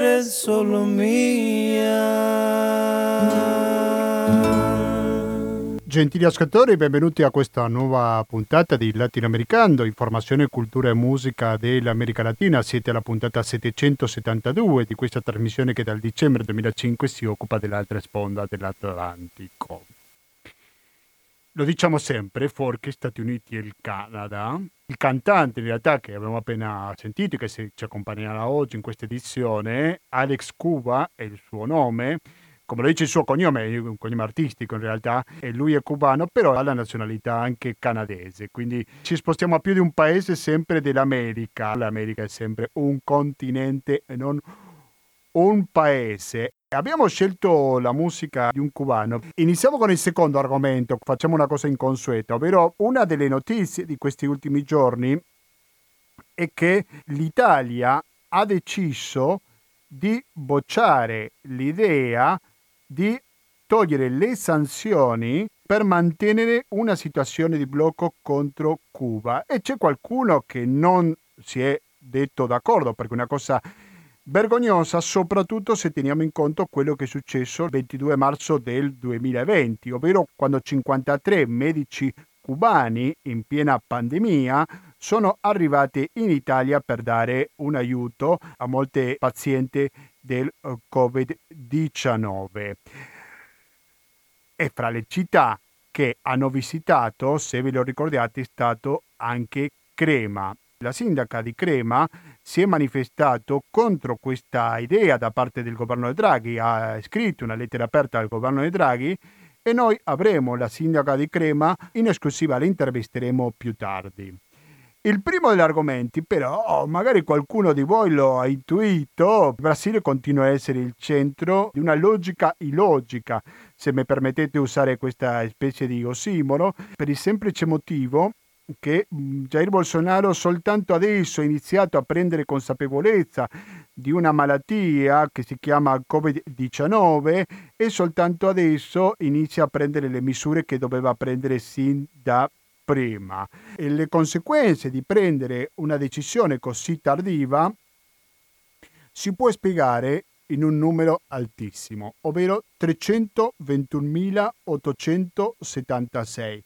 essere solo mia. Gentili ascoltatori, benvenuti a questa nuova puntata di Latinoamericando, informazione, cultura e musica dell'America Latina. Siete alla puntata 772 di questa trasmissione che dal dicembre 2005 si occupa dell'altra sponda dell'Atlantico. Lo diciamo sempre, fuorché Stati Uniti e il Canada. Il cantante, in realtà, che abbiamo appena sentito, che ci accompagnerà oggi in questa edizione, Alex Cuba è il suo nome, come lo dice il suo cognome, è un cognome artistico in realtà, e lui è cubano, però ha la nazionalità anche canadese, quindi ci spostiamo a più di un paese sempre dell'America. L'America è sempre un continente e non un paese. Abbiamo scelto la musica di un cubano. Iniziamo con il secondo argomento, facciamo una cosa inconsueta, ovvero una delle notizie di questi ultimi giorni è che l'Italia ha deciso di bocciare l'idea di togliere le sanzioni per mantenere una situazione di blocco contro Cuba. E c'è qualcuno che non si è detto d'accordo, perché una cosa vergognosa, soprattutto se teniamo in conto quello che è successo il 22 marzo del 2020, ovvero quando 53 medici cubani in piena pandemia sono arrivati in Italia per dare un aiuto a molte pazienti del Covid-19. E fra le città che hanno visitato, se ve lo ricordate, è stato anche Crema. La sindaca di Crema si è manifestato contro questa idea da parte del governo di Draghi, ha scritto una lettera aperta al governo di Draghi e noi avremo la sindaca di Crema in esclusiva, la intervisteremo più tardi. Il primo degli argomenti, però, magari qualcuno di voi lo ha intuito, il Brasile continua a essere il centro di una logica illogica, se mi permettete usare questa specie di ossimoro, per il semplice motivo che Jair Bolsonaro soltanto adesso ha iniziato a prendere consapevolezza di una malattia che si chiama Covid-19 e soltanto adesso inizia a prendere le misure che doveva prendere sin da prima. E le conseguenze di prendere una decisione così tardiva si può spiegare in un numero altissimo, ovvero 321.876.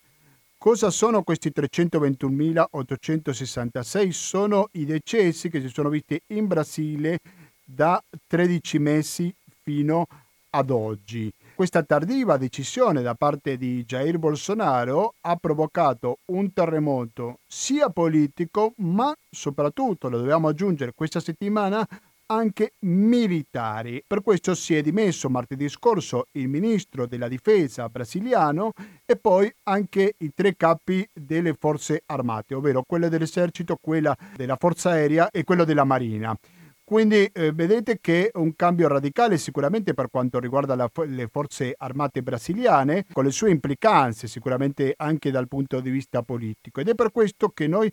Cosa sono questi 321.866? Sono i decessi che si sono visti in Brasile da 13 mesi fino ad oggi. Questa tardiva decisione da parte di Jair Bolsonaro ha provocato un terremoto sia politico, ma soprattutto, lo dobbiamo aggiungere questa settimana, anche militari. Per questo si è dimesso martedì scorso il ministro della difesa brasiliano e poi anche i tre capi delle forze armate, ovvero quella dell'esercito, quella della forza aerea e quello della marina. Quindi vedete che un cambio radicale sicuramente per quanto riguarda le forze armate brasiliane, con le sue implicanze sicuramente anche dal punto di vista politico, ed è per questo che noi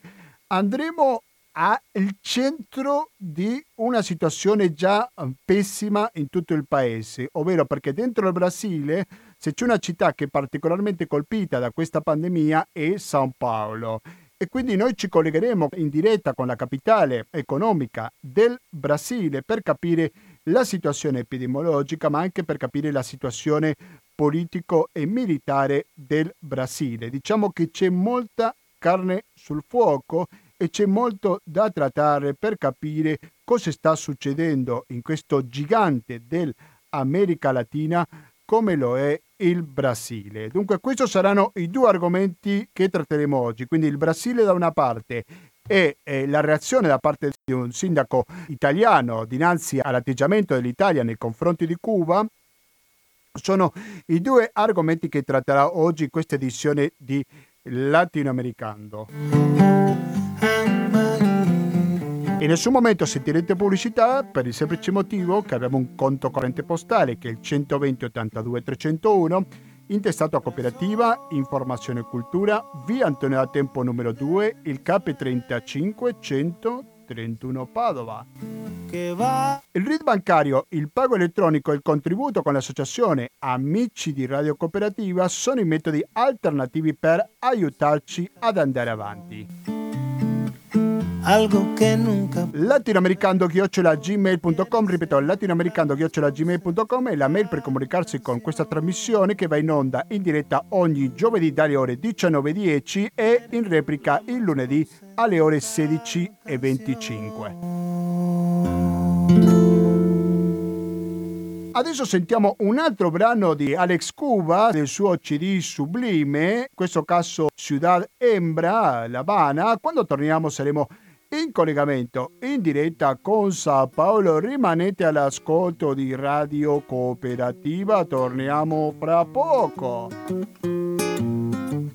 andremo al centro di una situazione già pessima in tutto il paese, ovvero perché dentro il Brasile, se c'è una città che è particolarmente colpita da questa pandemia, è São Paulo, e quindi noi ci collegheremo in diretta con la capitale economica del Brasile per capire la situazione epidemiologica, ma anche per capire la situazione politico e militare del Brasile. Diciamo che c'è molta carne sul fuoco e c'è molto da trattare per capire cosa sta succedendo in questo gigante dell'America Latina come lo è il Brasile. Dunque questi saranno i due argomenti che tratteremo oggi, quindi il Brasile da una parte e la reazione da parte di un sindaco italiano dinanzi all'atteggiamento dell'Italia nei confronti di Cuba. Sono i due argomenti che tratterà oggi questa edizione di Latinoamericando. In nessun momento sentirete pubblicità per il semplice motivo che abbiamo un conto corrente postale che è il 120 82 301 intestato a Cooperativa, Informazione e Cultura, via Antonio da Tempo numero 2, il CAP 35 131 Padova. Il RID bancario, il pago elettronico e il contributo con l'associazione Amici di Radio Cooperativa sono i metodi alternativi per aiutarci ad andare avanti. algo que nunca. Latinoamericando@gmail.com, ripeto, latinoamericando@gmail.com è la mail per comunicarsi con questa trasmissione che va in onda in diretta ogni giovedì dalle ore 19:10 e in replica il lunedì alle ore 16:25. Adesso sentiamo un altro brano di Alex Cuba, del suo CD Sublime, in questo caso Ciudad Hembra, La Habana. Quando torniamo saremo in collegamento, in diretta con Sao Paolo. Rimanete all'ascolto di Radio Cooperativa, torniamo fra poco.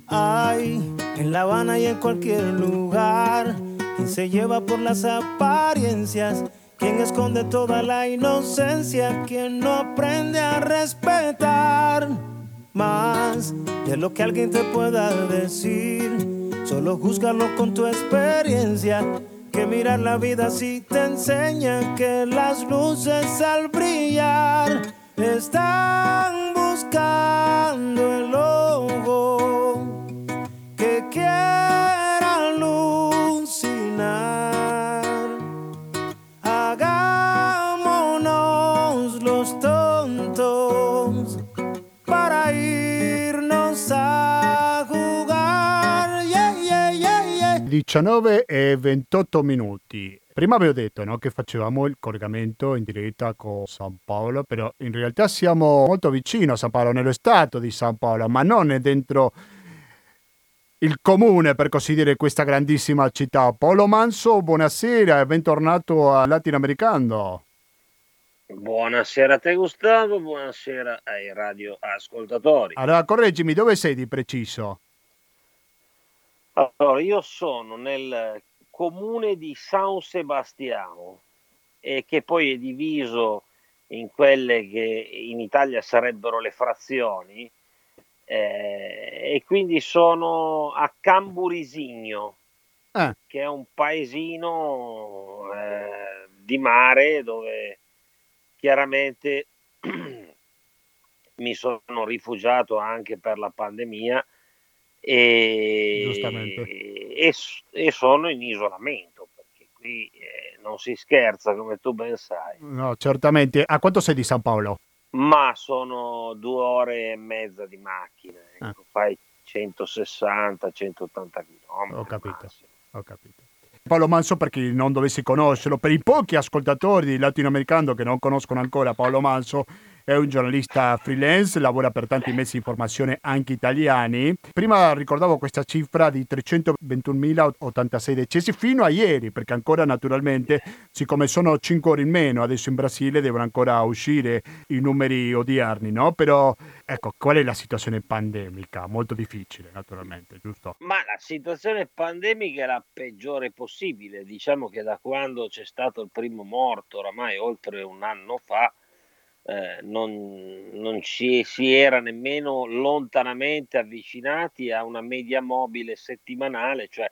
Ay, en La Habana y en cualquier lugar, quien se lleva por las apariencias, quien esconde toda la inocencia, quien no aprende a respetar más de lo que alguien te pueda decir. Solo júzgalo con tu experiencia, que mirar la vida sí te enseña que las luces al brillar están buscando el ojo que quiera alucinar. Hagámonos los tontos para irnos a jugar. Yeah, yeah, yeah, yeah. 19:28. Prima avevo detto, no, che facevamo il collegamento in diretta con San Paolo, però in realtà siamo molto vicino a San Paolo, nello stato di San Paolo, ma non è dentro il comune, per così dire, questa grandissima città. Paolo Manzo, buonasera e bentornato a Latinoamericando. Buonasera a te Gustavo, buonasera ai radioascoltatori. Allora correggimi, dove sei di preciso? Allora, io sono nel comune di San Sebastiano, e che poi è diviso in quelle che in Italia sarebbero le frazioni. E quindi sono a Camburisigno, che è un paesino di mare, dove chiaramente mi sono rifugiato anche per la pandemia e sono in isolamento, perché qui non si scherza, come tu ben sai. No, certamente. A quanto sei di San Paolo? Ma sono 2 ore e mezza di macchina, ecco. Fai 160-180 km. Ho capito. Paolo Manzo, per chi non dovessi conoscerlo, per i pochi ascoltatori di Latinoamericano che non conoscono ancora Paolo Manzo, è un giornalista freelance, lavora per tanti mezzi di informazione anche italiani. Prima ricordavo questa cifra di 321.086 decessi fino a ieri, perché ancora naturalmente, siccome sono 5 ore in meno, adesso in Brasile devono ancora uscire i numeri odierni, no? Però ecco, qual è la situazione pandemica? Molto difficile naturalmente, giusto? Ma la situazione pandemica è la peggiore possibile. Diciamo che da quando c'è stato il primo morto, oramai oltre un anno fa, non ci si era nemmeno lontanamente avvicinati a una media mobile settimanale, cioè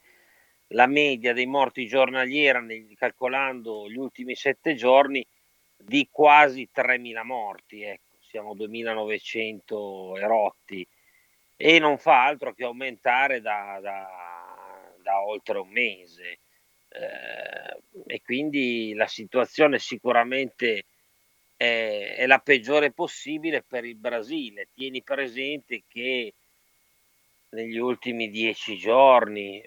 la media dei morti giornaliera, calcolando gli ultimi 7 giorni, di quasi 3.000 morti, ecco, siamo 2.900 erotti, e non fa altro che aumentare da oltre un mese, e quindi la situazione sicuramente è la peggiore possibile per il Brasile. Tieni presente che negli ultimi 10 giorni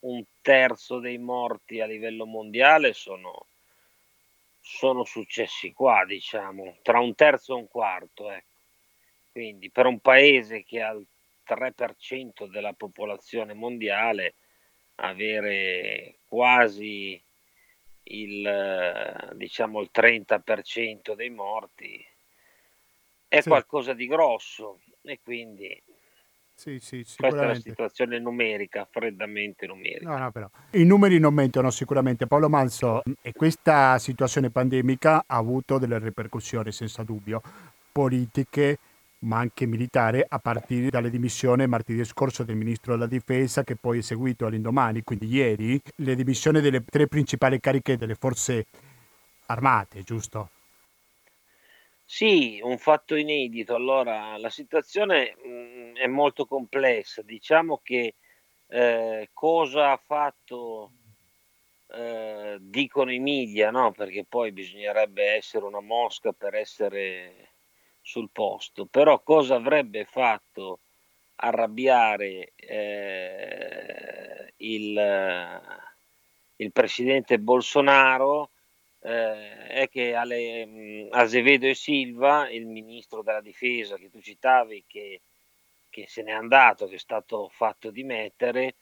un terzo dei morti a livello mondiale sono successi qua, diciamo, tra un terzo e un quarto, ecco. Quindi per un paese che ha il 3% della popolazione mondiale, avere quasi il 30% dei morti è qualcosa di grosso, e quindi sì, questa è la situazione numerica, freddamente numerica. No, però i numeri non mentono sicuramente. Paolo Manzo, e questa situazione pandemica ha avuto delle ripercussioni senza dubbio politiche, ma anche militare, a partire dalle dimissioni martedì scorso del ministro della difesa, che poi è seguito all'indomani, quindi ieri, le dimissioni delle 3 principali cariche delle forze armate, giusto? Sì, un fatto inedito. Allora, la situazione è molto complessa. Diciamo che Cosa ha fatto, dicono i media, no? Perché poi bisognerebbe essere una mosca per essere sul posto, però cosa avrebbe fatto arrabbiare il presidente Bolsonaro è che Azevedo e Silva, il ministro della difesa che tu citavi, che se n'è andato, che è stato fatto dimettere,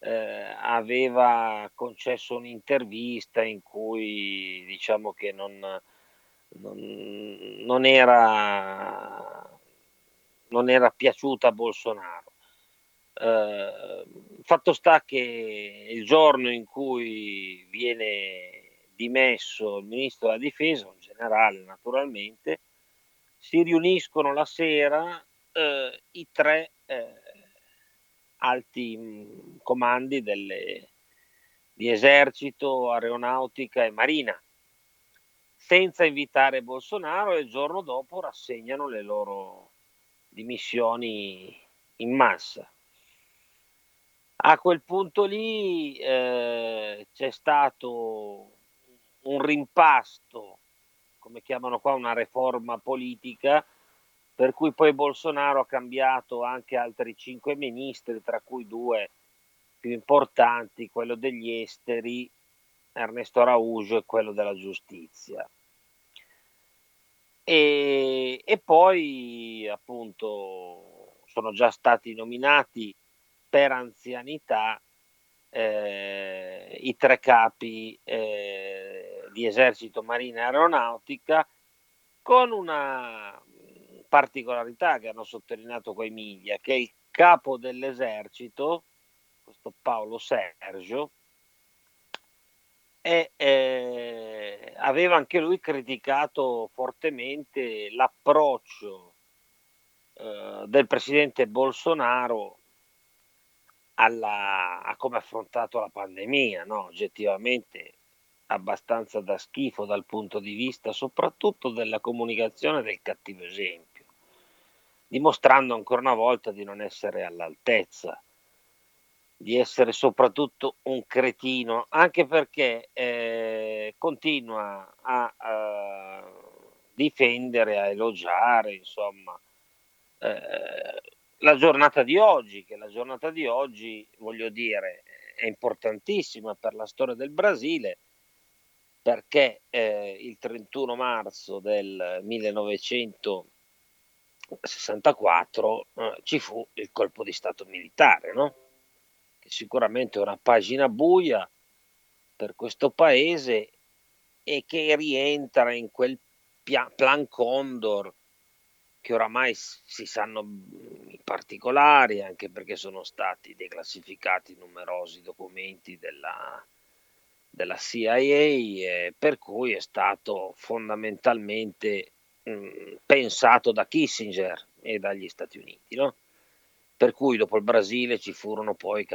aveva concesso un'intervista in cui diciamo che non era piaciuta a Bolsonaro. Fatto sta che il giorno in cui viene dimesso il ministro della difesa, un generale naturalmente, si riuniscono la sera i tre alti comandi di esercito, aeronautica e marina, senza invitare Bolsonaro, e il giorno dopo rassegnano le loro dimissioni in massa. A quel punto lì c'è stato un rimpasto, come chiamano qua una riforma politica, per cui poi Bolsonaro ha cambiato anche altri 5 ministri, tra cui 2 più importanti, quello degli esteri, Ernesto Araújo, e quello della giustizia. E poi appunto sono già stati nominati per anzianità i 3 capi di esercito, marina e aeronautica, con una particolarità che hanno sottolineato coi media, che il capo dell'esercito, questo Paolo Sergio, aveva anche lui criticato fortemente l'approccio del presidente Bolsonaro a come ha affrontato la pandemia, no? Oggettivamente abbastanza da schifo dal punto di vista soprattutto della comunicazione, del cattivo esempio, dimostrando ancora una volta di non essere all'altezza, di essere soprattutto un cretino, anche perché continua a difendere, a elogiare, insomma, la giornata di oggi, che la giornata di oggi, voglio dire, è importantissima per la storia del Brasile, perché il 31 marzo del 1964 ci fu il colpo di stato militare, no? Sicuramente una pagina buia per questo paese e che rientra in quel Plan Condor che oramai si sanno i particolari, anche perché sono stati declassificati numerosi documenti della CIA, per cui è stato fondamentalmente pensato da Kissinger e dagli Stati Uniti, no? Per cui dopo il Brasile ci furono poi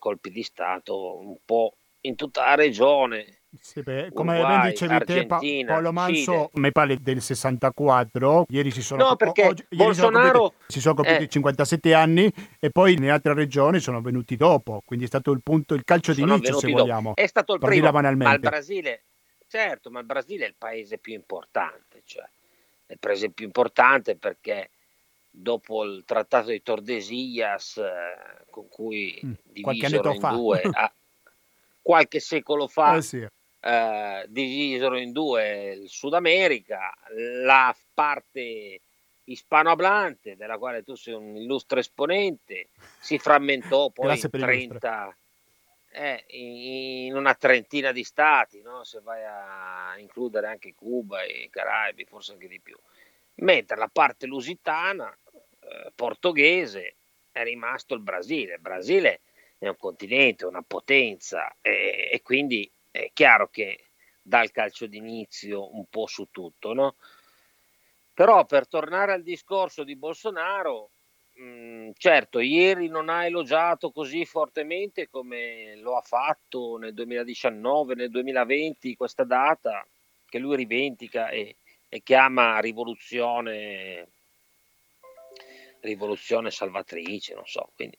colpi di stato un po' in tutta la regione. Sì, beh, come ben dicevi te, Paolo Manzo, mi pare del 64, ieri si sono compiuti 57 anni, e poi in altre regioni sono venuti dopo, quindi è stato il calcio di inizio, se vogliamo. È stato il primo, ma il Brasile, certo, ma il Brasile è il paese più importante, cioè è il paese più importante perché dopo il trattato di Tordesillas, con cui divisero in due qualche secolo fa, divisero in due il Sud America, la parte ispanohablante, della quale tu sei un illustre esponente, si frammentò poi in 30, in una trentina di stati, no? Se vai a includere anche Cuba e i Caraibi, forse anche di più, mentre la parte lusitana portoghese è rimasto il Brasile. Il Brasile è un continente, una potenza, e quindi è chiaro che dà il calcio d'inizio un po' su tutto, no? Però per tornare al discorso di Bolsonaro, certo, ieri non ha elogiato così fortemente come lo ha fatto nel 2019, nel 2020, questa data che lui rivendica e chiama rivoluzione salvatrice, non so, quindi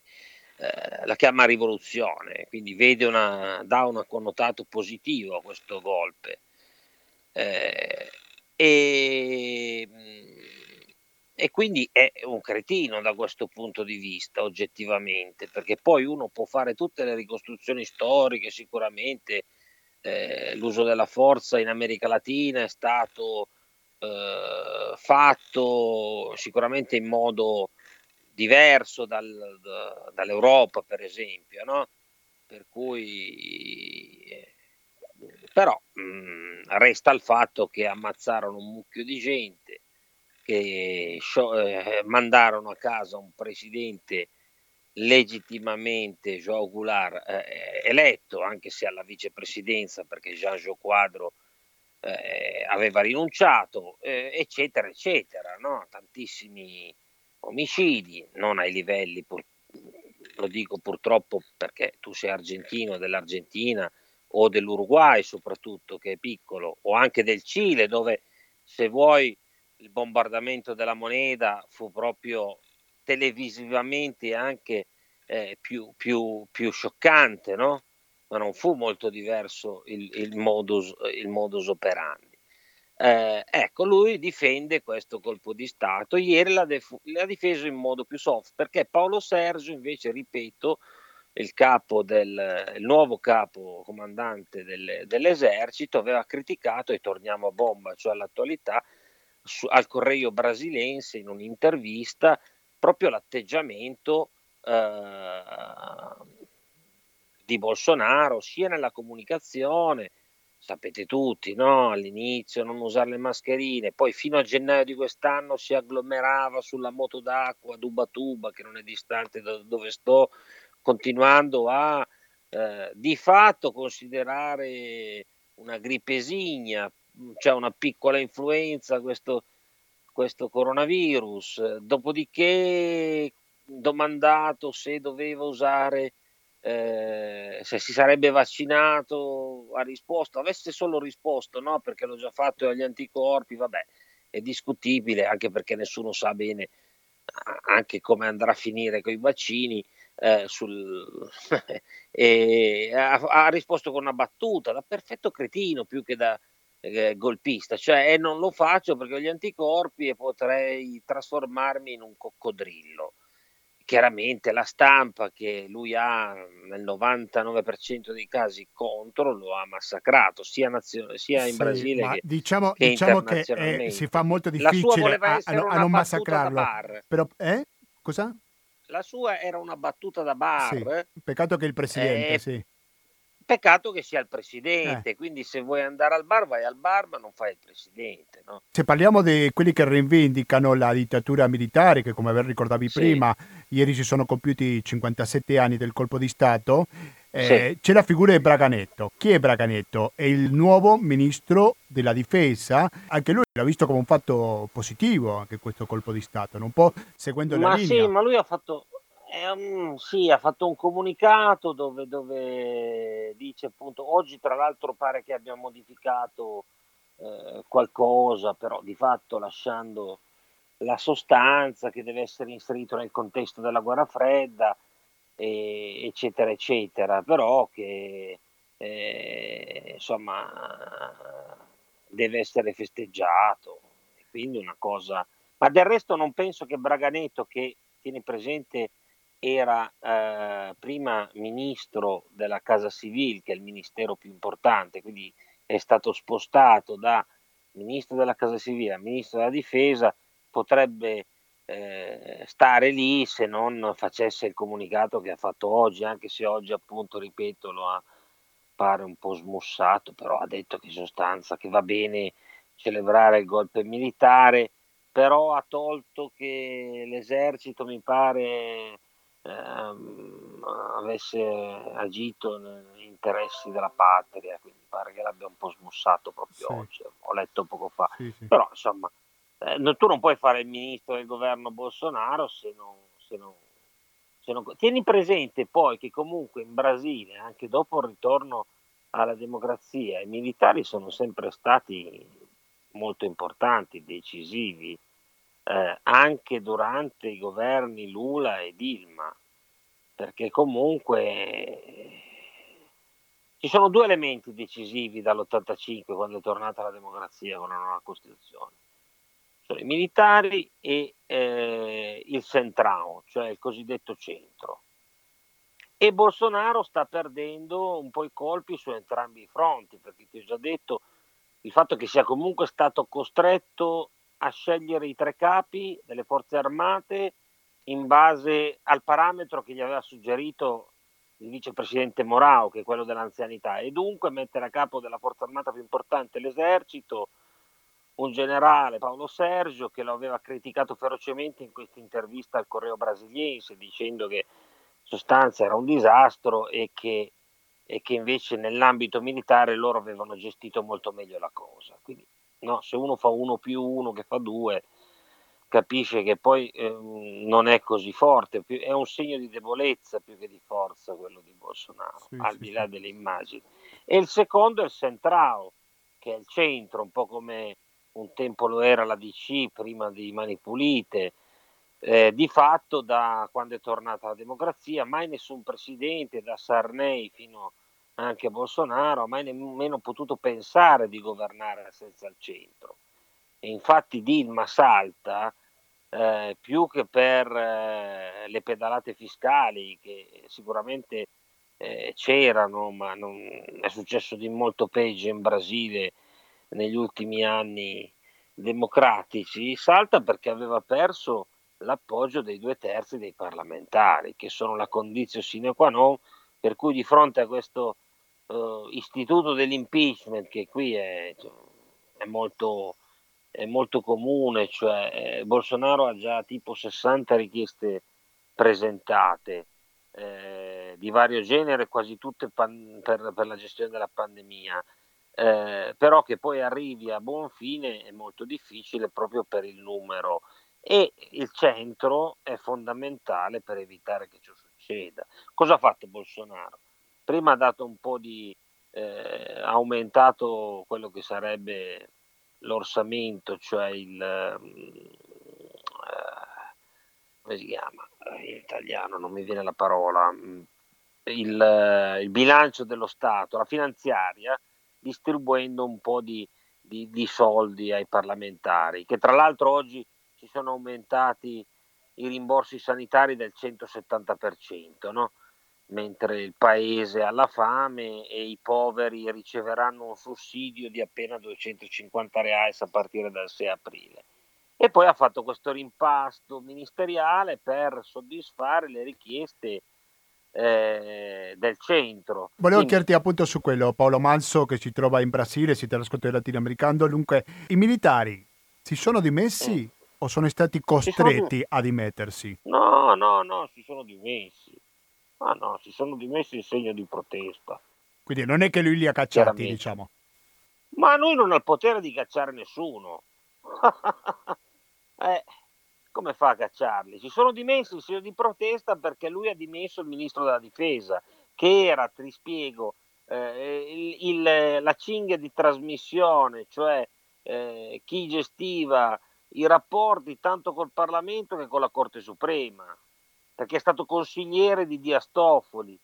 la chiama rivoluzione, quindi vede dà un connotato positivo a questo golpe. E quindi è un cretino da questo punto di vista, oggettivamente, perché poi uno può fare tutte le ricostruzioni storiche, sicuramente l'uso della forza in America Latina è stato fatto sicuramente in modo diverso dall'Europa, per esempio, no? Per cui però resta il fatto che ammazzarono un mucchio di gente, che mandarono a casa un presidente legittimamente, João Goulart, eletto, anche se alla vicepresidenza, perché Giorgio Quadro aveva rinunciato, eccetera eccetera, no? Tantissimi omicidi, non ai livelli, lo dico purtroppo perché tu sei argentino, dell'Argentina o dell'Uruguay soprattutto, che è piccolo, o anche del Cile, dove, se vuoi, il bombardamento della moneta fu proprio televisivamente anche più scioccante, no? Ma non fu molto diverso il modus operandi. Ecco, lui difende questo colpo di Stato. Ieri l'ha difeso in modo più soft, perché Paolo Sergio invece, ripeto, il nuovo capo comandante dell'esercito, aveva criticato, e torniamo a bomba, cioè all'attualità, al Correio Braziliense, in un'intervista, proprio l'atteggiamento di Bolsonaro, sia nella comunicazione, sapete tutti, no? All'inizio non usare le mascherine, poi fino a gennaio di quest'anno si agglomerava sulla moto d'acqua ad Ubatuba, che non è distante da dove sto, continuando a di fatto considerare una grippesigna, c'è una piccola influenza questo coronavirus. Dopodiché, domandato se doveva usare, se si sarebbe vaccinato, ha risposto, avesse solo risposto no, perché l'ho già fatto e ho gli anticorpi. Vabbè, è discutibile, anche perché nessuno sa bene anche come andrà a finire con i vaccini. Ha risposto con una battuta, da perfetto cretino più che da golpista, cioè non lo faccio perché ho gli anticorpi e potrei trasformarmi in un coccodrillo. Chiaramente la stampa, che lui ha nel 99% dei casi contro, lo ha massacrato sia in Brasile che internazionalmente. Che si fa molto difficile a non massacrarlo. Però, cosa? La sua era una battuta da bar. Sì, peccato che il presidente sì. Peccato che sia il presidente, quindi se vuoi andare al bar vai al bar, ma non fai il presidente. No? Se parliamo di quelli che rivendicano la dittatura militare, che come ricordavi prima, ieri si sono compiuti 57 anni del colpo di Stato, c'è la figura di Braga Netto. Chi è Braga Netto? È il nuovo ministro della difesa, anche lui l'ha visto come un fatto positivo, anche questo colpo di Stato, un po' seguendo la linea. Sì, ma lui ha fatto un comunicato dove dice, appunto, oggi tra l'altro pare che abbia modificato qualcosa, però di fatto lasciando la sostanza, che deve essere inserito nel contesto della guerra fredda, eccetera eccetera, però che insomma deve essere festeggiato, quindi una cosa. Ma del resto non penso che Braga Netto, che tiene presente era prima ministro della Casa Civile, che è il ministero più importante, quindi è stato spostato da ministro della Casa Civile a ministro della Difesa, potrebbe stare lì se non facesse il comunicato che ha fatto oggi, anche se oggi, appunto, ripeto, pare un po' smussato, però ha detto che in sostanza che va bene celebrare il golpe militare, però ha tolto che l'esercito, mi pare, avesse agito negli interessi della patria, quindi pare che l'abbia un po' smussato proprio oggi, ho letto poco fa. Sì. Però insomma, tu non puoi fare il ministro del governo Bolsonaro se non... Tieni presente poi che comunque in Brasile, anche dopo il ritorno alla democrazia, i militari sono sempre stati molto importanti, decisivi, anche durante i governi Lula e Dilma, perché comunque ci sono due elementi decisivi dall'85, quando è tornata la democrazia con la nuova Costituzione. Sono i militari e il centrão, cioè il cosiddetto centro. E Bolsonaro sta perdendo un po' i colpi su entrambi i fronti, perché ti ho già detto il fatto che sia comunque stato costretto a scegliere i tre capi delle forze armate in base al parametro che gli aveva suggerito il vicepresidente Mourão, che è quello dell'anzianità, e dunque mettere a capo della forza armata più importante, l'esercito, un generale, Paolo Sergio, che lo aveva criticato ferocemente in questa intervista al Correio Braziliense, dicendo che sostanza era un disastro e che invece nell'ambito militare loro avevano gestito molto meglio la cosa. Quindi no, se uno fa uno più uno che fa due, capisce che poi non è così forte, è un segno di debolezza più che di forza quello di Bolsonaro, al di là delle immagini. E il secondo è il centrão, che è il centro, un po' come un tempo lo era la DC prima di Mani Pulite. Di fatto da quando è tornata la democrazia mai nessun presidente, da Sarney fino anche a Bolsonaro, mai nemmeno potuto pensare di governare senza il centro. E infatti Dilma salta più che per le pedalate fiscali che sicuramente c'erano, ma non è successo di molto peggio in Brasile negli ultimi anni democratici, salta perché aveva perso l'appoggio dei 2/3 dei parlamentari, che sono la condizio sine qua non, per cui di fronte a questo istituto dell'impeachment, che qui è molto comune, cioè Bolsonaro ha già tipo 60 richieste presentate di vario genere, quasi tutte per la gestione della pandemia, però che poi arrivi a buon fine è molto difficile proprio per il numero. E il centro è fondamentale per evitare che ciò succeda. Cosa ha fatto Bolsonaro? Prima ha dato un po' di aumentato quello che sarebbe l'orsamento, cioè il come si chiama in italiano, non mi viene la parola, il bilancio dello Stato, la finanziaria, distribuendo un po' di soldi ai parlamentari, che tra l'altro oggi ci sono aumentati i rimborsi sanitari del 170%, no? Mentre il paese ha la fame e i poveri riceveranno un sussidio di appena 250 reais a partire dal 6 aprile. E poi ha fatto questo rimpasto ministeriale per soddisfare le richieste del centro. Volevo chiederti appunto su quello, Paolo Manzo, che si trova in Brasile, siete all'ascolto del Latinoamericando. Dunque, i militari si sono dimessi? O sono stati costretti a dimettersi? No, si sono dimessi. Ma no, si sono dimessi in segno di protesta. Quindi non è che lui li ha cacciati, diciamo. Ma lui non ha il potere di cacciare nessuno. Come fa a cacciarli? Si sono dimessi in segno di protesta perché lui ha dimesso il ministro della difesa, che era, ti spiego, la cinghia di trasmissione, cioè chi gestiva i rapporti tanto col Parlamento che con la Corte Suprema, perché è stato consigliere di Diastofoli,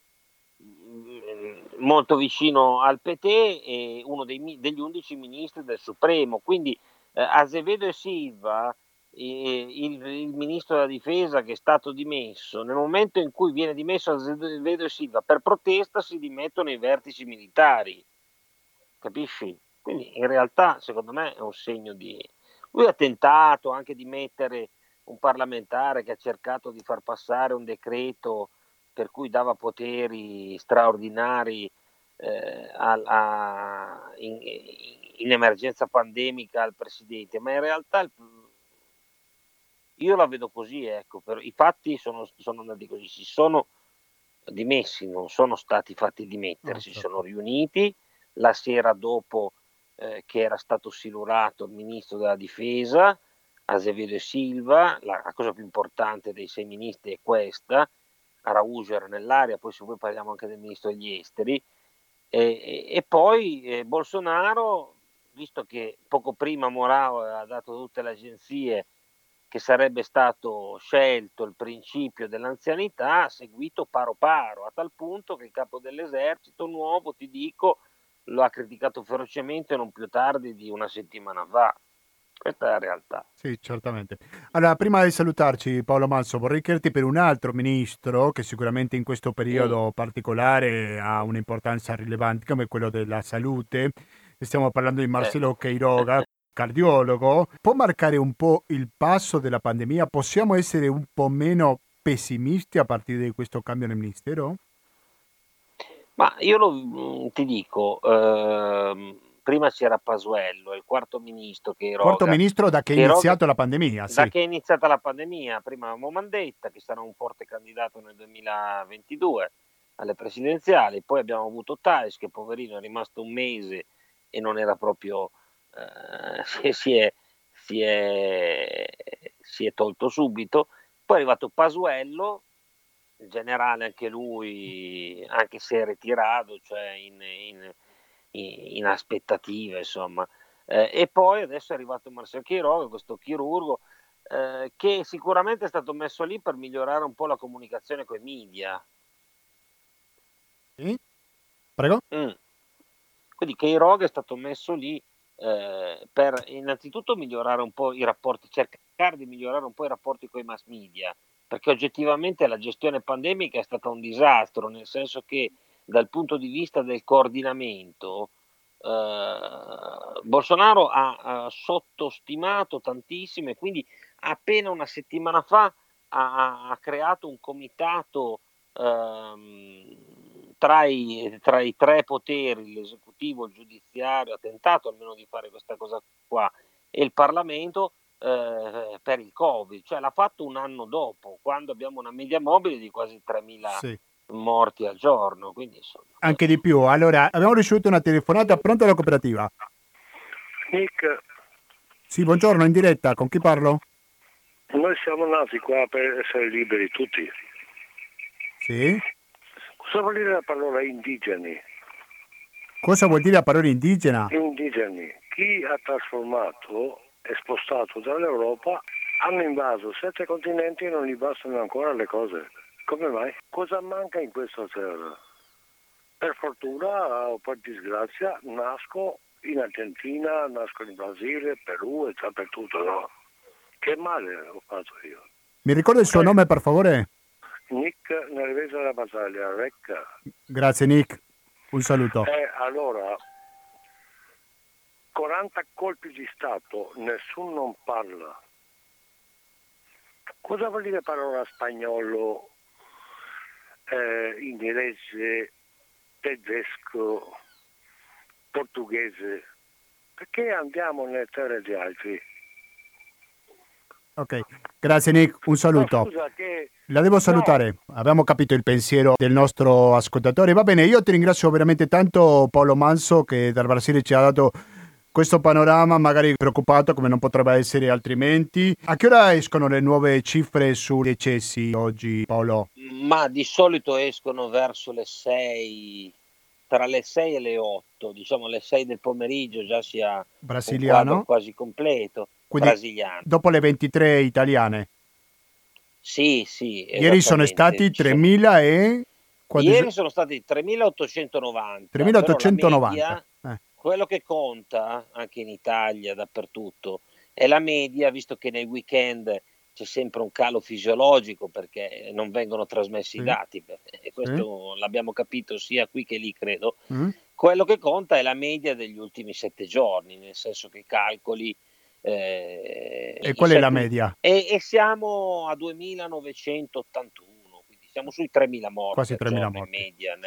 molto vicino al PT, e uno degli 11 ministri del Supremo. Quindi Azevedo e Silva, il ministro della difesa che è stato dimesso, nel momento in cui viene dimesso Azevedo e Silva per protesta, si dimettono i vertici militari, capisci? Quindi in realtà secondo me è un segno di... Lui ha tentato anche di mettere un parlamentare che ha cercato di far passare un decreto per cui dava poteri straordinari in emergenza pandemica al presidente, ma in realtà io la vedo così, però i fatti sono andati così, si sono dimessi, non sono stati fatti dimettere, si sono riuniti la sera dopo che era stato silurato il ministro della difesa Azevedo e Silva. La cosa più importante dei sei ministri è questa. Araújo era nell'area, poi se vuoi parliamo anche del ministro degli esteri, e poi Bolsonaro, visto che poco prima Mourão ha dato tutte le agenzie che sarebbe stato scelto il principio dell'anzianità seguito paro paro, a tal punto che il capo dell'esercito nuovo, ti dico, lo ha criticato ferocemente non più tardi di una settimana fa. Questa è la realtà. Sì, certamente. Allora, prima di salutarci, Paolo Manzo, vorrei chiederti per un altro ministro che sicuramente in questo periodo particolare ha un'importanza rilevante, come quello della salute. Stiamo parlando di Marcelo Queiroga, cardiologo. Può marcare un po' il passo della pandemia? Possiamo essere un po' meno pessimisti a partire di questo cambio nel ministero? Ma io ti dico, prima c'era Pasuello, il quarto ministro Queiroga. Quarto ministro da che è iniziata la pandemia. Sì. Da che è iniziata la pandemia, prima avevamo Mandetta, che sarà un forte candidato nel 2022 alle presidenziali, poi abbiamo avuto Tesche, che poverino è rimasto un mese e non era proprio... si è tolto subito. Poi è arrivato Pasuello, il generale, anche lui, anche se è ritirato, cioè in aspettativa, insomma, e poi adesso è arrivato Marcelo Queiroga, questo chirurgo, che sicuramente è stato messo lì per migliorare un po' la comunicazione con i media. Prego. Quindi Queiroga è stato messo lì per innanzitutto migliorare un po' i rapporti, cercare di migliorare un po' i rapporti con i mass media, perché oggettivamente la gestione pandemica è stata un disastro, nel senso che dal punto di vista del coordinamento Bolsonaro ha sottostimato tantissimo, e quindi appena una settimana fa ha creato un comitato tra i tre poteri, l'esecutivo, il giudiziario, ha tentato almeno di fare questa cosa qua, e il Parlamento per il Covid, cioè l'ha fatto un anno dopo, quando abbiamo una media mobile di quasi 3.000 morti al giorno, quindi insomma. Anche di più. Allora, abbiamo ricevuto una telefonata. Pronta la cooperativa? Nick. Sì, buongiorno, in diretta, con chi parlo? Noi siamo nati qua per essere liberi tutti. Sì. Cosa vuol dire la parola indigeni? Cosa vuol dire la parola indigena? Indigeni. Chi ha trasformato e spostato dall'Europa hanno invaso 7 continenti e non gli bastano ancora le cose. Come mai? Cosa manca in questa terra? Per fortuna o per disgrazia nasco in Argentina, nasco in Brasile, Perù e dappertutto, no? Che male ho fatto io. Mi ricorda il suo nome, per favore? Nick, Nervesa della Basaglia, Recca. Grazie Nick, un saluto. Allora, 40 colpi di Stato, nessuno non parla. Cosa vuol dire parola spagnolo, inglese, tedesco, portoghese? Perché andiamo nelle terre di altri? Ok, grazie Nick, un saluto. No, scusa, che... La devo salutare, no. Abbiamo capito il pensiero del nostro ascoltatore. Va bene, io ti ringrazio veramente tanto, Paolo Manzo, che dal Brasile ci ha dato questo panorama magari preoccupato come non potrebbe essere altrimenti. A che ora escono le nuove cifre sui decessi oggi, Paolo? Ma di solito escono verso le 6, tra le 6 e le 8, diciamo le 6 del pomeriggio già sia brasiliano, un quadro quasi completo. Quindi, brasiliano. Dopo le 23 italiane. Sì. Ieri sono stati 3.000 e... Ieri sono stati 3.890. 3.890. Media, quello che conta, anche in Italia, dappertutto, è la media, visto che nei weekend c'è sempre un calo fisiologico perché non vengono trasmessi i dati. E questo l'abbiamo capito sia qui che lì, credo. Quello che conta è la media degli ultimi 7 giorni, nel senso che calcoli... e qual è la media? E siamo a 2981, quindi siamo sui 3000 morti, quasi 3000 morti in media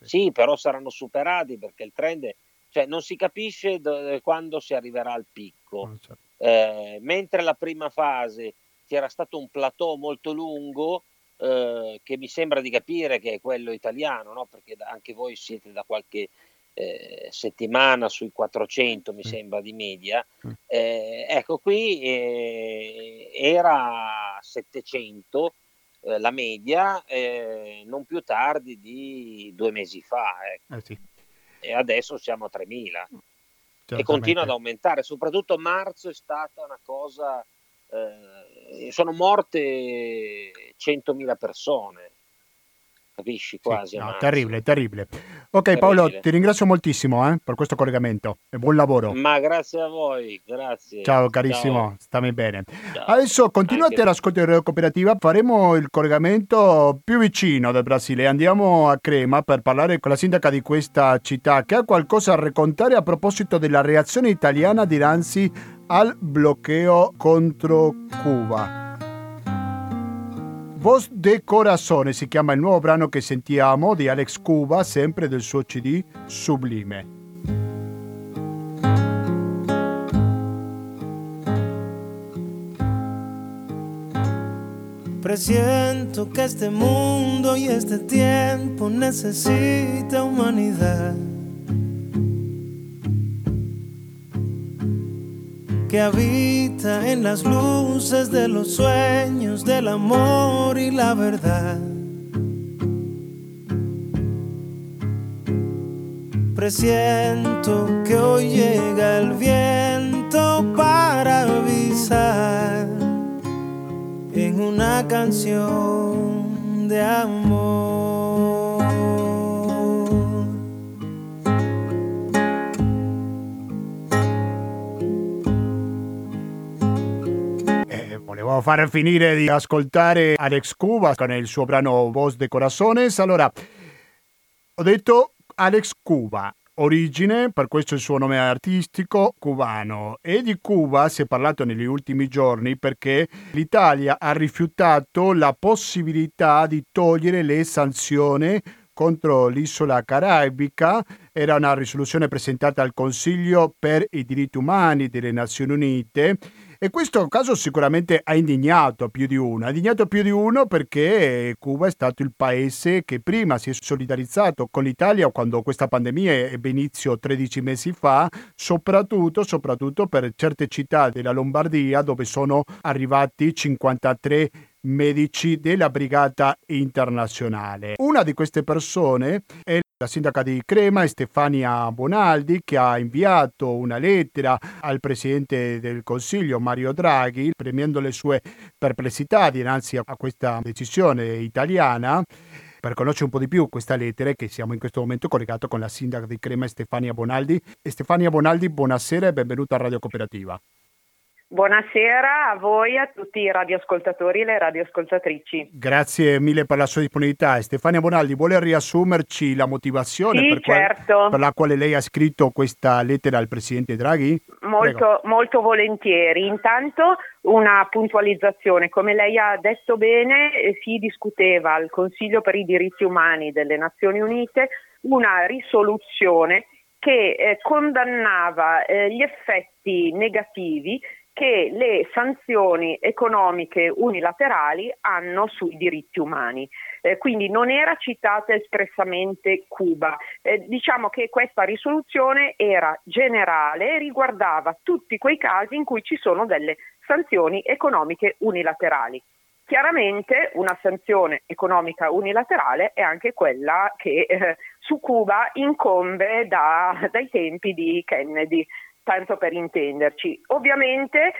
sì, però saranno superati perché il trend, cioè non si capisce quando si arriverà al picco. Mentre la prima fase c'era stato un plateau molto lungo, che mi sembra di capire che è quello italiano, no? Perché anche voi siete da qualche settimana sui 400 mi sembra di media, ecco qui era 700 la media, non più tardi di 2 mesi fa, sì. E adesso siamo a 3000 e continua ad aumentare, soprattutto marzo è stata una cosa sono morte 100.000 persone, capisci, quasi. Sì, no, terribile, terribile. Ok, terribile. Paolo, ti ringrazio moltissimo per questo collegamento e buon lavoro. Ma grazie a voi, grazie. Ciao carissimo, ciao. Stammi bene. Ciao. Adesso continuate l'ascolto di Radio Cooperativa, faremo il collegamento più vicino del Brasile. Andiamo a Crema per parlare con la sindaca di questa città, che ha qualcosa a raccontare a proposito della reazione italiana dinanzi al bloccheo contro Cuba. Voz de Corazone si chiama il nuovo brano che sentiamo di Alex Cuba, sempre del suo CD Sublime. Presiento que este mundo y este tiempo necesita humanidad, que habita en las luces de los sueños, del amor y la verdad. Presiento que hoy llega el viento para avisar en una canción de amor. Volevo far finire di ascoltare Alex Cuba con il suo brano Voz de Corazones. Allora, ho detto Alex Cuba, origine, per questo il suo nome artistico, cubano. E di Cuba si è parlato negli ultimi giorni perché l'Italia ha rifiutato la possibilità di togliere le sanzioni contro l'isola caraibica. Era una risoluzione presentata al Consiglio per i diritti umani delle Nazioni Unite, e questo caso sicuramente ha indignato più di uno. Ha indignato più di uno perché Cuba è stato il paese che prima si è solidarizzato con l'Italia quando questa pandemia ebbe inizio 13 mesi fa, soprattutto per certe città della Lombardia, dove sono arrivati 53 medici della Brigata Internazionale. Una di queste persone è la sindaca di Crema, Stefania Bonaldi, che ha inviato una lettera al presidente del Consiglio, Mario Draghi, premiando le sue perplessità dinanzi a questa decisione italiana. Per conoscere un po' di più questa lettera, che siamo in questo momento collegato con la sindaca di Crema, Stefania Bonaldi. Stefania Bonaldi, buonasera e benvenuta a Radio Cooperativa. Buonasera a voi, a tutti i radioascoltatori e le radioascoltatrici. Grazie mille per la sua disponibilità. Stefania Bonaldi, vuole riassumerci la motivazione per la quale lei ha scritto questa lettera al presidente Draghi? Molto volentieri. Intanto una puntualizzazione: come lei ha detto bene, si discuteva al Consiglio per i diritti umani delle Nazioni Unite una risoluzione che condannava gli effetti negativi che le sanzioni economiche unilaterali hanno sui diritti umani. Quindi non era citata espressamente Cuba. Diciamo che questa risoluzione era generale e riguardava tutti quei casi in cui ci sono delle sanzioni economiche unilaterali. Chiaramente una sanzione economica unilaterale è anche quella che su Cuba incombe dai tempi di Kennedy, tanto per intenderci. Ovviamente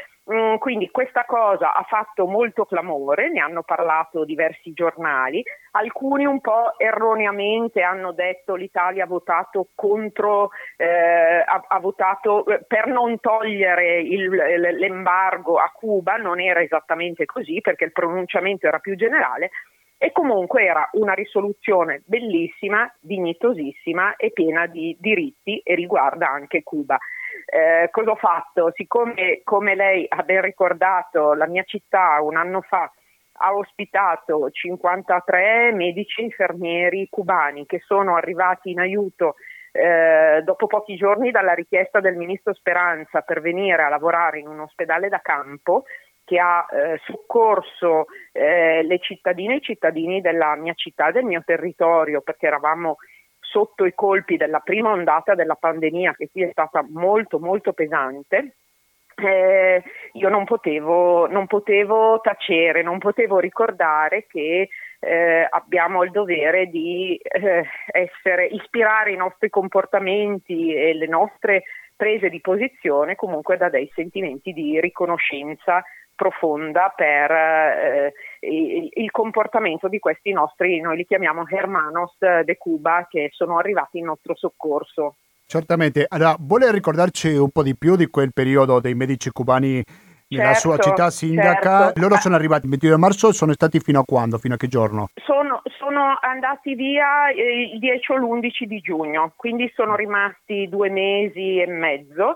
quindi questa cosa ha fatto molto clamore, ne hanno parlato diversi giornali, alcuni un po' erroneamente hanno detto l'Italia ha votato contro, ha votato per non togliere l'embargo a Cuba. Non era esattamente così, perché il pronunciamento era più generale, e comunque era una risoluzione bellissima, dignitosissima e piena di diritti, e riguarda anche Cuba. Cosa ho fatto? Siccome, come lei ha ben ricordato, la mia città un anno fa ha ospitato 53 medici e infermieri cubani che sono arrivati in aiuto dopo pochi giorni dalla richiesta del ministro Speranza per venire a lavorare in un ospedale da campo che ha soccorso le cittadine e i cittadini della mia città, del mio territorio, perché eravamo sotto i colpi della prima ondata della pandemia, che qui è stata molto pesante. Io non potevo tacere, non potevo ricordare che abbiamo il dovere di ispirare i nostri comportamenti e le nostre prese di posizione comunque da dei sentimenti di riconoscenza profonda per il comportamento di questi nostri, noi li chiamiamo hermanos de Cuba, che sono arrivati in nostro soccorso. Certamente. Allora, vuole ricordarci un po' di più di quel periodo dei medici cubani nella sua città sindaca? Certo. Loro sono arrivati il 22 marzo, sono stati fino a quando? Fino a che giorno? Sono andati via il 10 o l'11 di giugno, quindi sono rimasti 2 mesi e mezzo.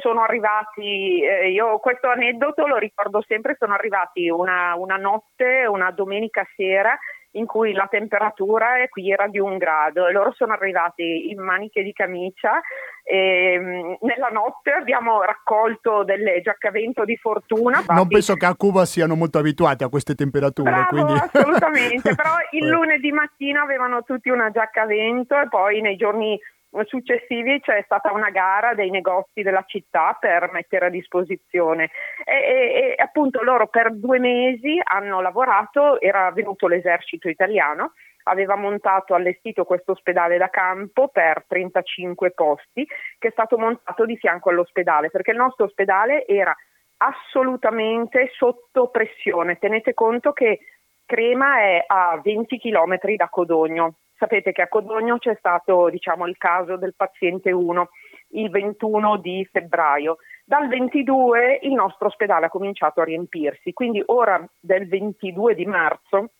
Sono arrivati, io questo aneddoto lo ricordo sempre, sono arrivati una notte, una domenica sera in cui la temperatura qui era di 1 grado e loro sono arrivati in maniche di camicia e nella notte abbiamo raccolto delle giaccavento di fortuna. Non penso che a Cuba siano molto abituati a queste temperature. Bravo, quindi assolutamente, però il lunedì mattina avevano tutti una giaccavento e poi nei giorni successivi c'è stata una gara dei negozi della città per mettere a disposizione e appunto loro per 2 mesi hanno lavorato, era venuto l'esercito italiano, aveva montato, allestito questo ospedale da campo per 35 posti che è stato montato di fianco all'ospedale, perché il nostro ospedale era assolutamente sotto pressione. Tenete conto che Crema è a 20 chilometri da Codogno. Sapete che a Codogno c'è stato, diciamo, il caso del paziente 1 il 21 di febbraio. Dal 22 il nostro ospedale ha cominciato a riempirsi, quindi ora del 22 di marzo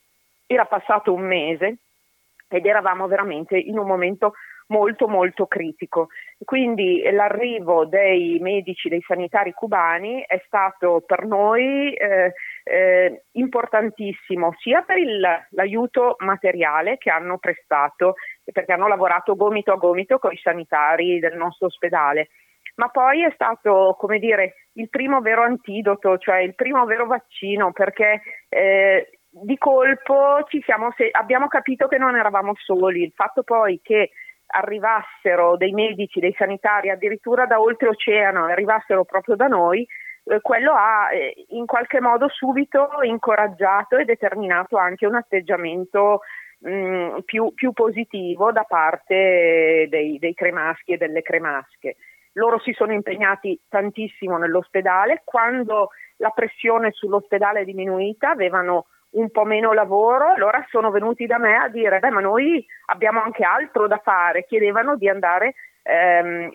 era passato 1 mese ed eravamo veramente in un momento molto molto critico. Quindi l'arrivo dei medici, dei sanitari cubani è stato per noi importantissimo, sia per l'aiuto materiale che hanno prestato, perché hanno lavorato gomito a gomito con i sanitari del nostro ospedale, ma poi è stato, come dire, il primo vero antidoto, cioè il primo vero vaccino, perché di colpo abbiamo capito che non eravamo soli. Il fatto poi che arrivassero dei medici, dei sanitari addirittura da oltreoceano, arrivassero proprio da noi, quello ha in qualche modo subito incoraggiato e determinato anche un atteggiamento più positivo da parte dei cremaschi e delle cremasche. Loro si sono impegnati tantissimo nell'ospedale, quando la pressione sull'ospedale è diminuita avevano un po' meno lavoro, allora sono venuti da me a dire ma noi abbiamo anche altro da fare, chiedevano di andare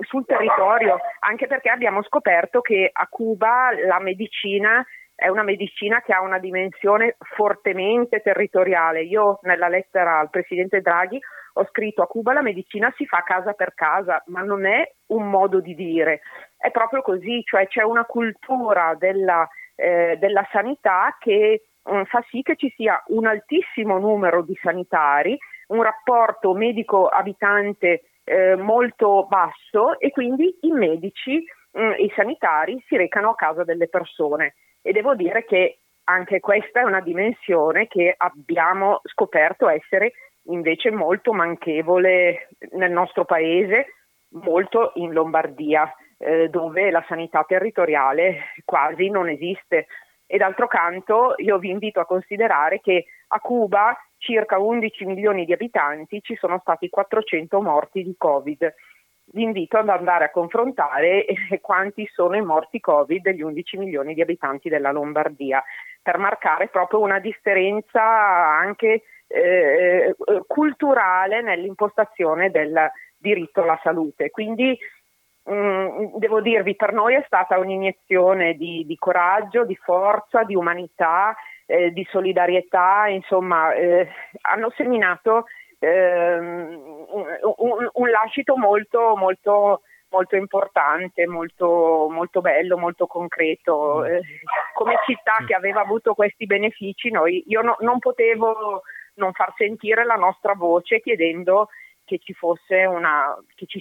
sul territorio, anche perché abbiamo scoperto che a Cuba la medicina è una medicina che ha una dimensione fortemente territoriale. Io nella lettera al presidente Draghi ho scritto: a Cuba la medicina si fa casa per casa, ma non è un modo di dire, è proprio così, cioè c'è una cultura della sanità che fa sì che ci sia un altissimo numero di sanitari, un rapporto medico-abitante molto basso e quindi i medici, i sanitari si recano a casa delle persone. E devo dire che anche questa è una dimensione che abbiamo scoperto essere invece molto manchevole nel nostro paese, molto in Lombardia, dove la sanità territoriale quasi non esiste. E d'altro canto io vi invito a considerare che a Cuba, circa 11 milioni di abitanti, ci sono stati 400 morti di Covid. Vi invito ad andare a confrontare quanti sono i morti Covid degli 11 milioni di abitanti della Lombardia, per marcare proprio una differenza anche culturale nell'impostazione del diritto alla salute. Quindi devo dirvi, per noi è stata un'iniezione di coraggio, di forza, di umanità, di solidarietà, insomma hanno seminato un lascito molto molto molto importante, molto molto bello, molto concreto. Come città che aveva avuto questi benefici, io non potevo non far sentire la nostra voce chiedendo che ci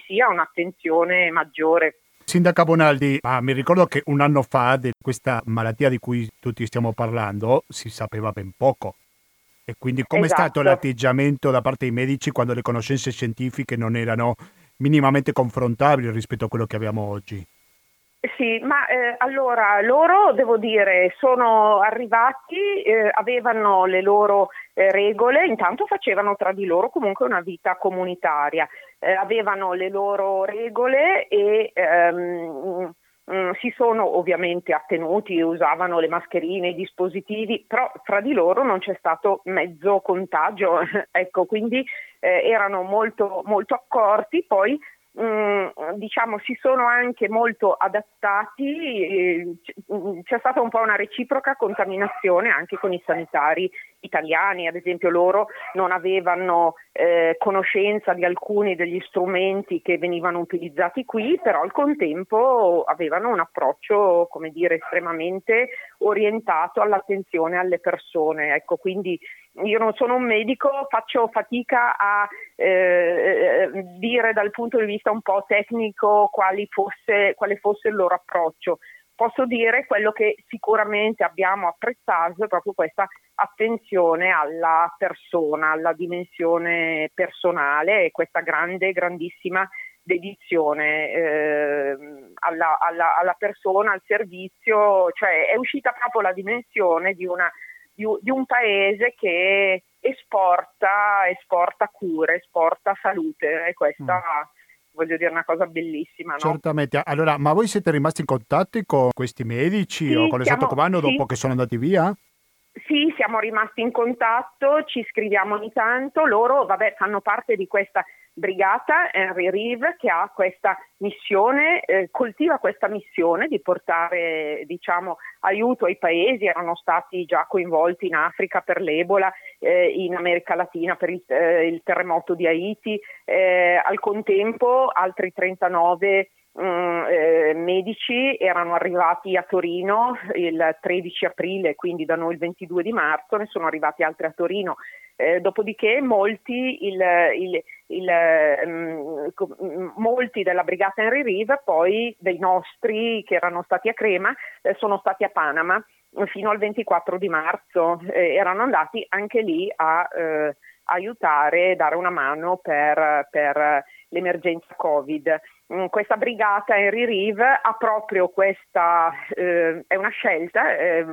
sia un'attenzione maggiore. Sindaca Bonaldi, ma mi ricordo che un anno fa di questa malattia di cui tutti stiamo parlando si sapeva ben poco. E quindi com'è stato l'atteggiamento da parte dei medici quando le conoscenze scientifiche non erano minimamente confrontabili rispetto a quello che abbiamo oggi? Sì, ma allora loro, devo dire, sono arrivati, avevano le loro regole, intanto facevano tra di loro comunque una vita comunitaria, avevano le loro regole e si sono ovviamente attenuti e usavano le mascherine, i dispositivi, però fra di loro non c'è stato mezzo contagio, ecco, quindi erano molto, molto accorti. Poi diciamo si sono anche molto adattati, c'è stata un po' una reciproca contaminazione anche con i sanitari italiani, ad esempio loro non avevano conoscenza di alcuni degli strumenti che venivano utilizzati qui, però al contempo avevano un approccio, come dire, estremamente orientato all'attenzione alle persone, ecco, quindi io non sono un medico, faccio fatica a dire dal punto di vista un po' tecnico quale fosse il loro approccio. Posso dire quello che sicuramente abbiamo apprezzato è proprio questa attenzione alla persona, alla dimensione personale e questa grande, grandissima dedizione alla persona, al servizio, cioè è uscita proprio la dimensione di un paese che esporta cure, esporta salute, e questa voglio dire una cosa bellissima, no? Certamente. Allora, ma voi siete rimasti in contatto con questi medici o con il sottocomando dopo che sono andati via? Sì, siamo rimasti in contatto, ci scriviamo ogni tanto, loro fanno parte di questa brigata Henry Reeve che ha questa missione, coltiva questa missione di portare, diciamo, aiuto ai paesi, erano stati già coinvolti in Africa per l'Ebola, in America Latina per il terremoto di Haiti, al contempo altri 39 medici erano arrivati a Torino il 13 aprile, quindi da noi il 22 di marzo, ne sono arrivati altri a Torino. Dopodiché molti della brigata Henry Reeve, poi dei nostri che erano stati a Crema, sono stati a Panama fino al 24 di marzo, erano andati anche lì a aiutare, dare una mano per l'emergenza Covid. Questa brigata Henry Reeve ha proprio questa, è una scelta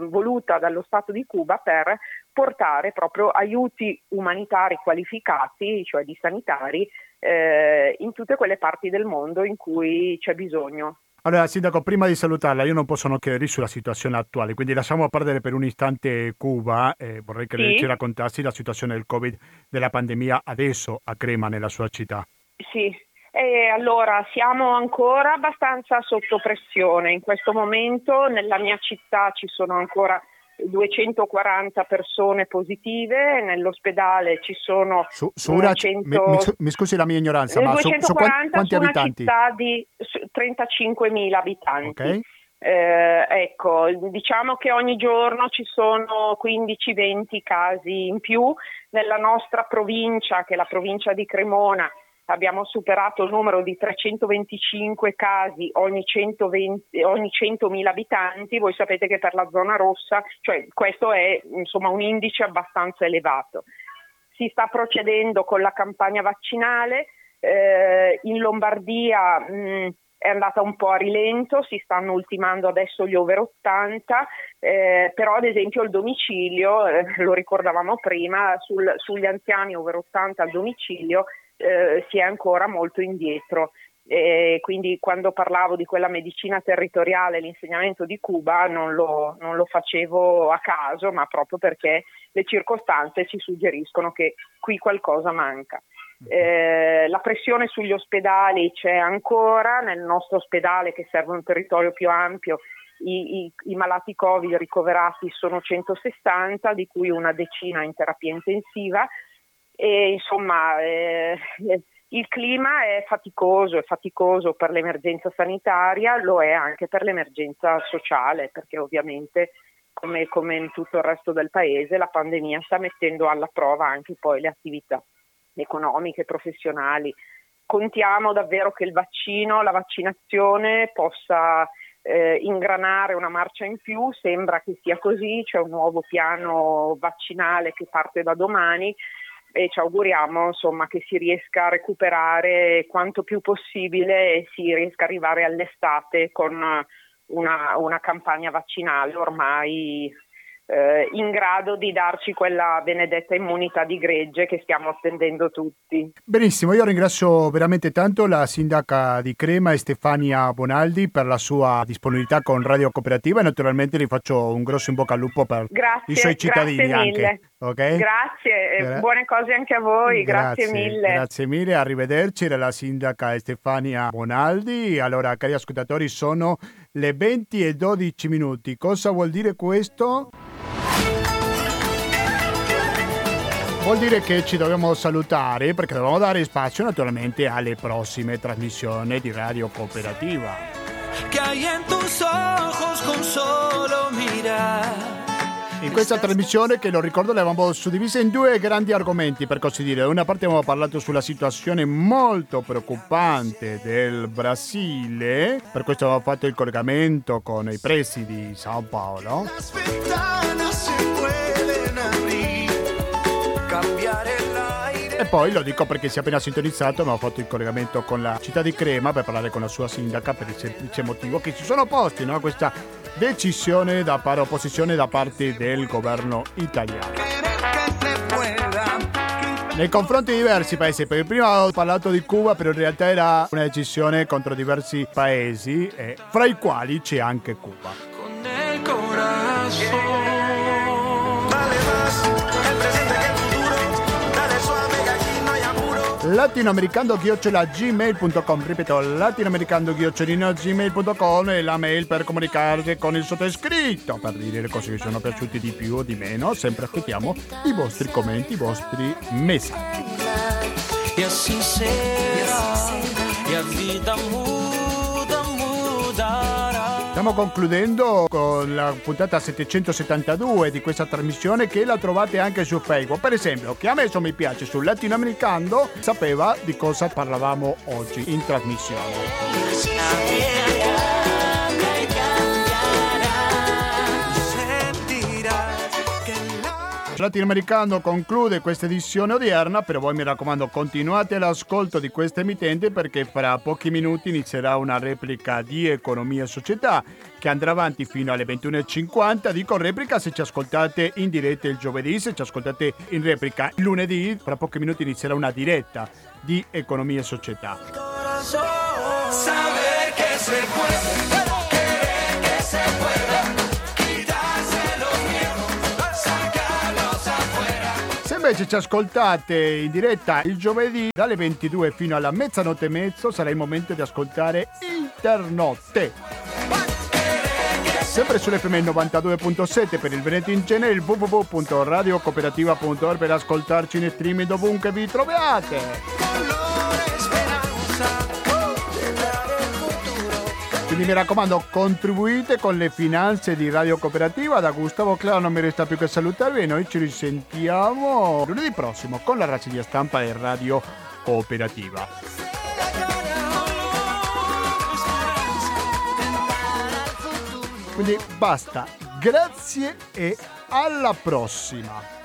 voluta dallo Stato di Cuba per portare proprio aiuti umanitari qualificati, cioè di sanitari, in tutte quelle parti del mondo in cui c'è bisogno. Allora, Sindaco, prima di salutarla, io non posso non chiedergli sulla situazione attuale, quindi lasciamo perdere per un istante Cuba, vorrei che lei ci raccontassi la situazione del Covid, della pandemia adesso a Crema, nella sua città. Sì. Allora, siamo ancora abbastanza sotto pressione. In questo momento nella mia città ci sono ancora 240 persone positive, nell'ospedale ci sono 100... Mi scusi la mia ignoranza, ma su quanti abitanti? Una città di 35.000 abitanti. Okay. Ecco, diciamo che ogni giorno ci sono 15-20 casi in più. Nella nostra provincia, che è la provincia di Cremona, abbiamo superato il numero di 325 casi ogni 100.000 abitanti. Voi sapete che per la zona rossa, cioè questo è insomma un indice abbastanza elevato. Si sta procedendo con la campagna vaccinale, in Lombardia è andata un po' a rilento, si stanno ultimando adesso gli over 80, però ad esempio il domicilio, lo ricordavamo prima, sugli anziani over 80 al domicilio si è ancora molto indietro, quindi quando parlavo di quella medicina territoriale, l'insegnamento di Cuba, non lo facevo a caso, ma proprio perché le circostanze ci suggeriscono che qui qualcosa manca. La pressione sugli ospedali c'è ancora, nel nostro ospedale, che serve un territorio più ampio, i malati Covid ricoverati sono 160, di cui una decina in terapia intensiva. E insomma il clima è faticoso per l'emergenza sanitaria, lo è anche per l'emergenza sociale, perché ovviamente come in tutto il resto del paese la pandemia sta mettendo alla prova anche poi le attività economiche, professionali. Contiamo davvero che il vaccino, la vaccinazione possa ingranare una marcia in più, sembra che sia così, c'è un nuovo piano vaccinale che parte da domani e ci auguriamo insomma che si riesca a recuperare quanto più possibile e si riesca a arrivare all'estate con una campagna vaccinale ormai in grado di darci quella benedetta immunità di gregge che stiamo attendendo tutti. Benissimo, io ringrazio veramente tanto la sindaca di Crema, Stefania Bonaldi, per la sua disponibilità con Radio Cooperativa e naturalmente gli faccio un grosso in bocca al lupo per i suoi cittadini anche. Okay? Grazie, buone cose anche a voi, grazie mille. Grazie mille, arrivederci, era la sindaca Stefania Bonaldi. Allora, cari ascoltatori, sono le 20:12. Cosa vuol dire questo? Vuol dire che ci dobbiamo salutare perché dobbiamo dare spazio naturalmente alle prossime trasmissioni di Radio Cooperativa. In questa trasmissione, che lo ricordo, l'avevamo suddivisa in due grandi argomenti, per così dire. Da una parte abbiamo parlato sulla situazione molto preoccupante del Brasile, per questo abbiamo fatto il collegamento con i presidi di São Paulo. E poi, lo dico perché si è appena sintonizzato, abbiamo fatto il collegamento con la città di Crema per parlare con la sua sindaca, per il semplice motivo che si sono opposti, no, a questa decisione da parte opposizione da parte del governo italiano nei confronti di diversi paesi, perché prima ho parlato di Cuba, però in realtà era una decisione contro diversi paesi, fra i quali c'è anche Cuba. Con il latinoamericando@gmail.com, ripeto, latinoamericando@gmail.com è la mail per comunicarsi con il sottoscritto, per dire le cose che sono piaciute di più o di meno. Sempre aspettiamo i vostri commenti, i vostri messaggi. E assim será, e a vida muda, mudará. Stiamo concludendo con la puntata 772 di questa trasmissione, che la trovate anche su Facebook. Per esempio, chi ha messo mi piace su Latinoamericando sapeva di cosa parlavamo oggi in trasmissione. Latinoamericando conclude questa edizione odierna, però voi mi raccomando continuate l'ascolto di questa emittente, perché fra pochi minuti inizierà una replica di Economia e Società che andrà avanti fino alle 21:50. Dico replica se ci ascoltate in diretta il giovedì, se ci ascoltate in replica il lunedì. Fra pochi minuti inizierà una diretta di Economia e Società. Invece ci ascoltate in diretta il giovedì dalle 22 fino alla 00:30, sarà il momento di ascoltare Internotte. Sempre sulle FM 92.7 per il Veneto in genere, il www.radiocooperativa.org per ascoltarci in streaming dovunque vi troviate. Quindi mi raccomando, contribuite con le finanze di Radio Cooperativa. Da Gustavo Claro non mi resta più che salutarvi e noi ci risentiamo lunedì prossimo con la rassegna stampa di Radio Cooperativa. Quindi basta, grazie e alla prossima.